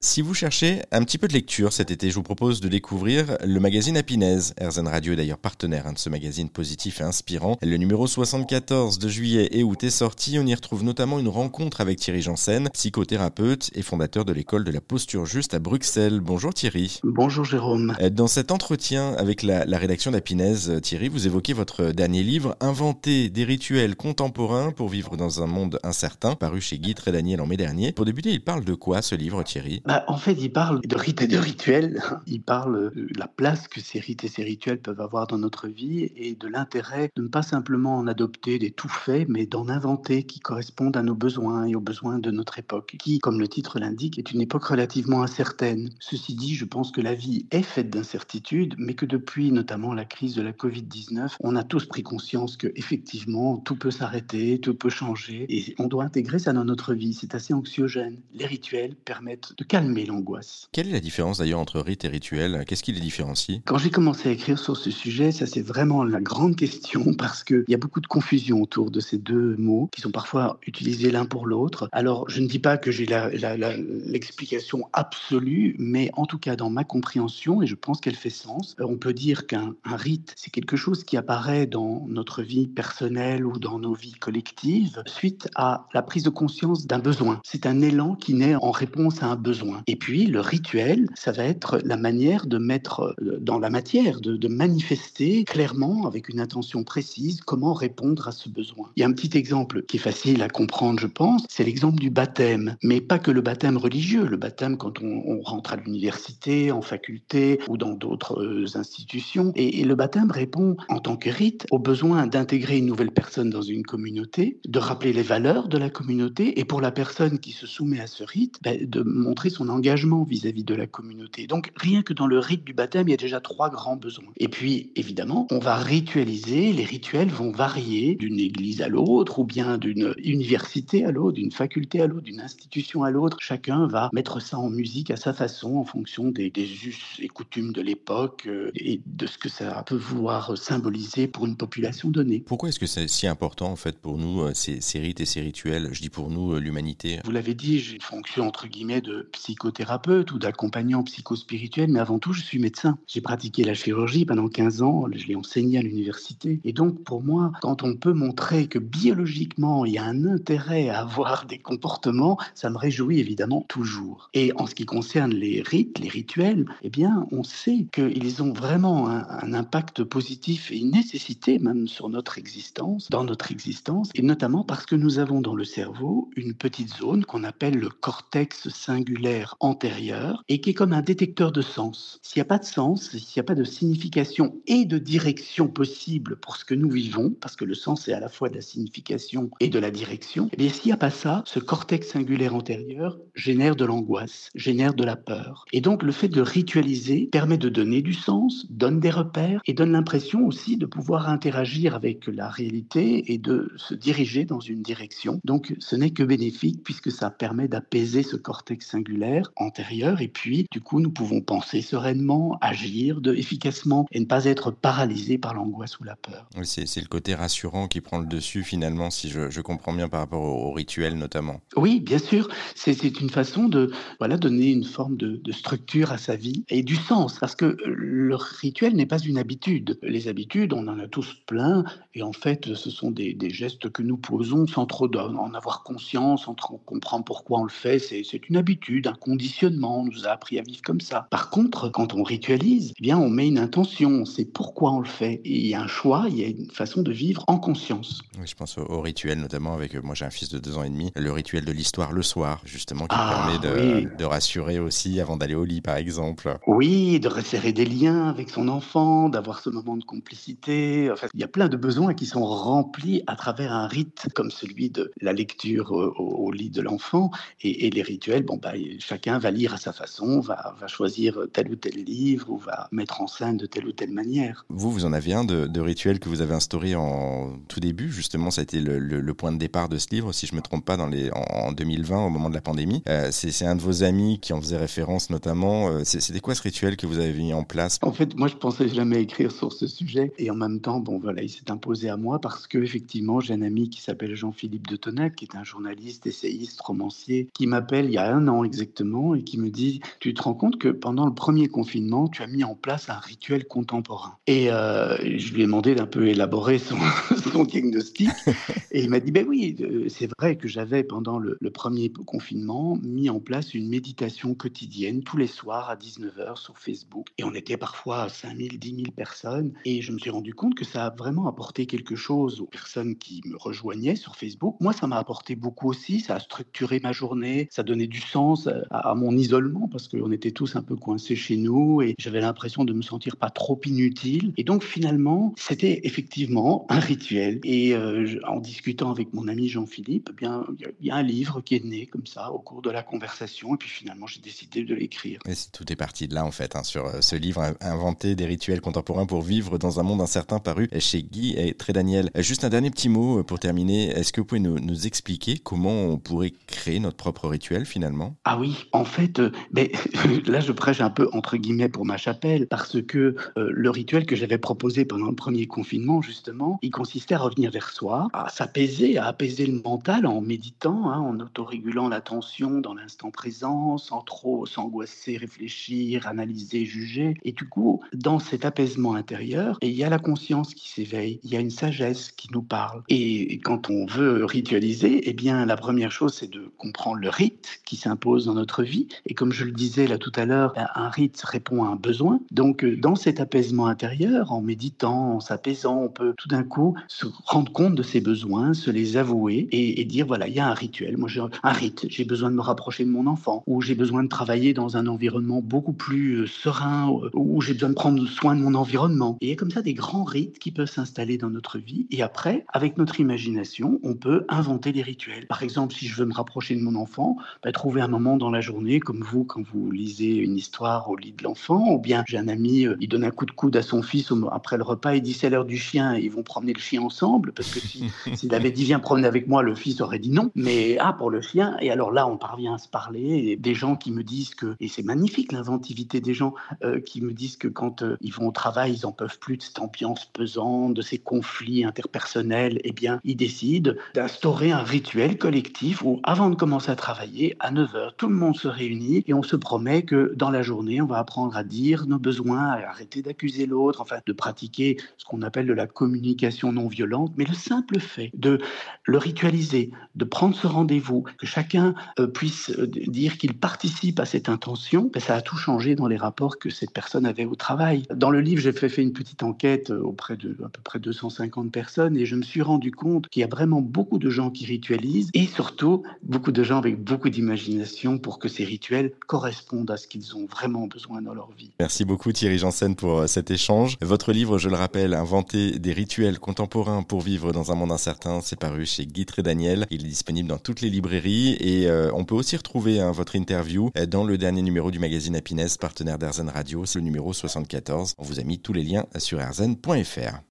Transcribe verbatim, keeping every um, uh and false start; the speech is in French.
Si vous cherchez un petit peu de lecture cet été, je vous propose de découvrir le magazine Happinez. Airzen Radio est d'ailleurs partenaire hein, de ce magazine positif et inspirant. Le numéro soixante-quatorze de juillet et août est sorti. On y retrouve notamment une rencontre avec Thierry Janssen, psychothérapeute et fondateur de l'école de la posture juste à Bruxelles. Bonjour Thierry. Bonjour Jérôme. Dans cet entretien avec la, la rédaction d'Happinez, Thierry, vous évoquez votre dernier livre « Inventer des rituels contemporains pour vivre dans un monde incertain » paru chez Guy Trédaniel en mai dernier. Pour débuter, il parle de quoi ce livre, Thierry ? Bah, en fait, il parle de rites et de rituels. Il parle de la place que ces rites et ces rituels peuvent avoir dans notre vie et de l'intérêt de ne pas simplement en adopter des tout faits, mais d'en inventer qui correspondent à nos besoins et aux besoins de notre époque, qui, comme le titre l'indique, est une époque relativement incertaine. Ceci dit, je pense que la vie est faite d'incertitudes, mais que depuis notamment la crise de la covid dix-neuf, on a tous pris conscience que effectivement tout peut s'arrêter, tout peut changer, et on doit intégrer ça dans notre vie. C'est assez anxiogène. Les rituels permettent de calmer l'angoisse. Quelle est la différence d'ailleurs entre rite et rituel ? Qu'est-ce qui les différencie ? Quand j'ai commencé à écrire sur ce sujet, ça c'est vraiment la grande question parce qu'il y a beaucoup de confusion autour de ces deux mots qui sont parfois utilisés l'un pour l'autre. Alors je ne dis pas que j'ai la, la, la, l'explication absolue, mais en tout cas dans ma compréhension, et je pense qu'elle fait sens, on peut dire qu'un un rite c'est quelque chose qui apparaît dans notre vie personnelle ou dans nos vies collectives suite à la prise de conscience d'un besoin. C'est un élan qui naît en réponse à un besoin. Et puis, le rituel, ça va être la manière de mettre dans la matière, de, de manifester clairement, avec une intention précise, comment répondre à ce besoin. Il y a un petit exemple qui est facile à comprendre, je pense, c'est l'exemple du baptême. Mais pas que le baptême religieux. Le baptême, quand on, on rentre à l'université, en faculté ou dans d'autres institutions. Et, et le baptême répond, en tant que rite, au besoin d'intégrer une nouvelle personne dans une communauté, de rappeler les valeurs de la communauté, et pour la personne qui se soumet à ce rite, bah, de montrer son engagement vis-à-vis de la communauté. Donc, rien que dans le rite du baptême, il y a déjà trois grands besoins. Et puis, évidemment, on va ritualiser, les rituels vont varier d'une église à l'autre, ou bien d'une université à l'autre, d'une faculté à l'autre, d'une institution à l'autre. Chacun va mettre ça en musique à sa façon, en fonction des, des us et coutumes de l'époque, euh, et de ce que ça peut vouloir symboliser pour une population donnée. Pourquoi est-ce que c'est si important, en fait, pour nous, euh, ces, ces rites et ces rituels ? Je dis pour nous, euh, l'humanité. Vous l'avez dit, j'ai une fonction, entre guillemets, de psychothérapeute ou d'accompagnant psychospirituel, mais avant tout, je suis médecin. J'ai pratiqué la chirurgie pendant quinze ans, je l'ai enseigné à l'université. Et donc, pour moi, quand on peut montrer que biologiquement, il y a un intérêt à avoir des comportements, ça me réjouit évidemment toujours. Et en ce qui concerne les rites, les rituels, eh bien, on sait qu'ils ont vraiment un, un impact positif et une nécessité même sur notre existence, dans notre existence, et notamment parce que nous avons dans le cerveau une petite zone qu'on appelle le cortex cingulaire antérieur et qui est comme un détecteur de sens. S'il n'y a pas de sens, s'il n'y a pas de signification et de direction possible pour ce que nous vivons, parce que le sens est à la fois de la signification et de la direction, eh bien s'il n'y a pas ça, ce cortex cingulaire antérieur génère de l'angoisse, génère de la peur. Et donc le fait de ritualiser permet de donner du sens, donne des repères et donne l'impression aussi de pouvoir interagir avec la réalité et de se diriger dans une direction. Donc ce n'est que bénéfique puisque ça permet d'apaiser ce cortex cingulaire antérieure et puis du coup nous pouvons penser sereinement, agir de, efficacement et ne pas être paralysés par l'angoisse ou la peur. Oui, c'est, c'est le côté rassurant qui prend le dessus finalement si je, je comprends bien par rapport au, au rituel notamment. Oui bien sûr, c'est, c'est une façon de voilà, donner une forme de, de structure à sa vie et du sens parce que le rituel n'est pas une habitude. Les habitudes on en a tous plein et en fait ce sont des, des gestes que nous posons sans trop en avoir conscience, sans trop comprendre pourquoi on le fait, c'est, c'est une habitude, un conditionnement, on nous a appris à vivre comme ça. Par contre, quand on ritualise, eh bien, on met une intention, on sait pourquoi on le fait. Et il y a un choix, il y a une façon de vivre en conscience. Oui, je pense au, au rituel, notamment avec, moi j'ai un fils de deux ans et demi, le rituel de l'histoire le soir, justement, qui ah, permet de, oui. de rassurer aussi avant d'aller au lit, par exemple. Oui, de resserrer des liens avec son enfant, d'avoir ce moment de complicité. Enfin, il y a plein de besoins qui sont remplis à travers un rite, comme celui de la lecture au, au lit de l'enfant. Et, et les rituels, bon, bah, chacun va lire à sa façon, va, va choisir tel ou tel livre ou va mettre en scène de telle ou telle manière. Vous, vous en avez un de, de rituel que vous avez instauré en tout début, justement, ça a été le, le, le point de départ de ce livre, si je ne me trompe pas, dans les, en deux mille vingt, au moment de la pandémie. Euh, c'est, c'est un de vos amis qui en faisait référence notamment. Euh, c'est, c'était quoi ce rituel que vous avez mis en place ? En fait, moi, je ne pensais jamais écrire sur ce sujet et en même temps, bon, voilà, il s'est imposé à moi parce qu'effectivement, j'ai un ami qui s'appelle Jean-Philippe de Tonac, qui est un journaliste, essayiste, romancier, qui m'appelle il y a un an exactement exactement et qui me dit « Tu te rends compte que pendant le premier confinement, tu as mis en place un rituel contemporain ». Et euh, je lui ai demandé d'un peu élaborer son, son diagnostic et il m'a dit « Ben oui, c'est vrai que j'avais pendant le, le premier confinement mis en place une méditation quotidienne tous les soirs à dix-neuf heures sur Facebook et on était parfois à cinq mille, dix mille personnes et je me suis rendu compte que ça a vraiment apporté quelque chose aux personnes qui me rejoignaient sur Facebook. Moi, ça m'a apporté beaucoup aussi, ça a structuré ma journée, ça donnait du sens à, à mon isolement parce qu'on était tous un peu coincés chez nous et j'avais l'impression de me sentir pas trop inutile. Et donc finalement, c'était effectivement un rituel. Et euh, je, en discutant avec mon ami Jean-Philippe, eh bien, il y a un livre qui est né comme ça au cours de la conversation et puis finalement, j'ai décidé de l'écrire. Et tout est parti de là en fait, hein, sur ce livre « Inventer des rituels contemporains pour vivre dans un monde incertain » paru chez Guy Trédaniel. Juste un dernier petit mot pour terminer. Est-ce que vous pouvez nous, nous expliquer comment on pourrait créer notre propre rituel finalement ? Ah oui, en fait, euh, mais, là je prêche un peu entre guillemets pour ma chapelle parce que euh, le rituel que j'avais proposé pendant le premier confinement justement, il consistait à revenir vers soi, à s'apaiser, à apaiser le mental en méditant, hein, en autorégulant l'attention dans l'instant présent, sans trop s'angoisser, réfléchir, analyser, juger. Et du coup, dans cet apaisement intérieur, il y a la conscience qui s'éveille, il y a une sagesse qui nous parle. Et quand on veut ritualiser, eh bien la première chose, c'est de comprendre le rite qui s'impose dans notre vie. Et comme je le disais là tout à l'heure, un rite répond à un besoin. Donc dans cet apaisement intérieur, en méditant, en s'apaisant, on peut tout d'un coup se rendre compte de ses besoins, se les avouer et, et dire voilà, il y a un rituel. Moi, j'ai un rite. J'ai besoin de me rapprocher de mon enfant, ou j'ai besoin de travailler dans un environnement beaucoup plus euh, serein, ou j'ai besoin de prendre soin de mon environnement. Et il y a comme ça des grands rites qui peuvent s'installer dans notre vie. Et après, avec notre imagination, on peut inventer des rituels. Par exemple, si je veux me rapprocher de mon enfant, bah, trouver un moment dans la journée, comme vous, quand vous lisez une histoire au lit de l'enfant, ou bien j'ai un ami, euh, il donne un coup de coude à son fils après le repas, il dit c'est l'heure du chien, et ils vont promener le chien ensemble, parce que si, s'il avait dit viens promener avec moi, le fils aurait dit non. Mais ah, pour le chien, et alors là, on parvient à se parler, et des gens qui me disent que, et c'est magnifique l'inventivité des gens, euh, qui me disent que quand euh, ils vont au travail, ils n'en peuvent plus de cette ambiance pesante, de ces conflits interpersonnels, eh bien, ils décident d'instaurer un rituel collectif où, avant de commencer à travailler, à neuf heures, tout le monde se réunit et on se promet que dans la journée, on va apprendre à dire nos besoins, à arrêter d'accuser l'autre, enfin, de pratiquer ce qu'on appelle de la communication non violente. Mais le simple fait de le ritualiser, de prendre ce rendez-vous, que chacun euh, puisse euh, dire qu'il participe à cette intention, ben, ça a tout changé dans les rapports que cette personne avait au travail. Dans le livre, j'ai fait, fait une petite enquête auprès de à peu près deux cent cinquante personnes et je me suis rendu compte qu'il y a vraiment beaucoup de gens qui ritualisent et surtout beaucoup de gens avec beaucoup d'imagination pour que ces rituels correspondent à ce qu'ils ont vraiment besoin dans leur vie. Merci beaucoup Thierry Janssen pour cet échange. Votre livre, je le rappelle, Inventer des rituels contemporains pour vivre dans un monde incertain, c'est paru chez Guy Trédaniel. Il est disponible dans toutes les librairies et euh, on peut aussi retrouver hein, votre interview dans le dernier numéro du magazine Happinez, partenaire d'Airzen Radio, c'est le numéro soixante-quatorze. On vous a mis tous les liens sur airzen point fr.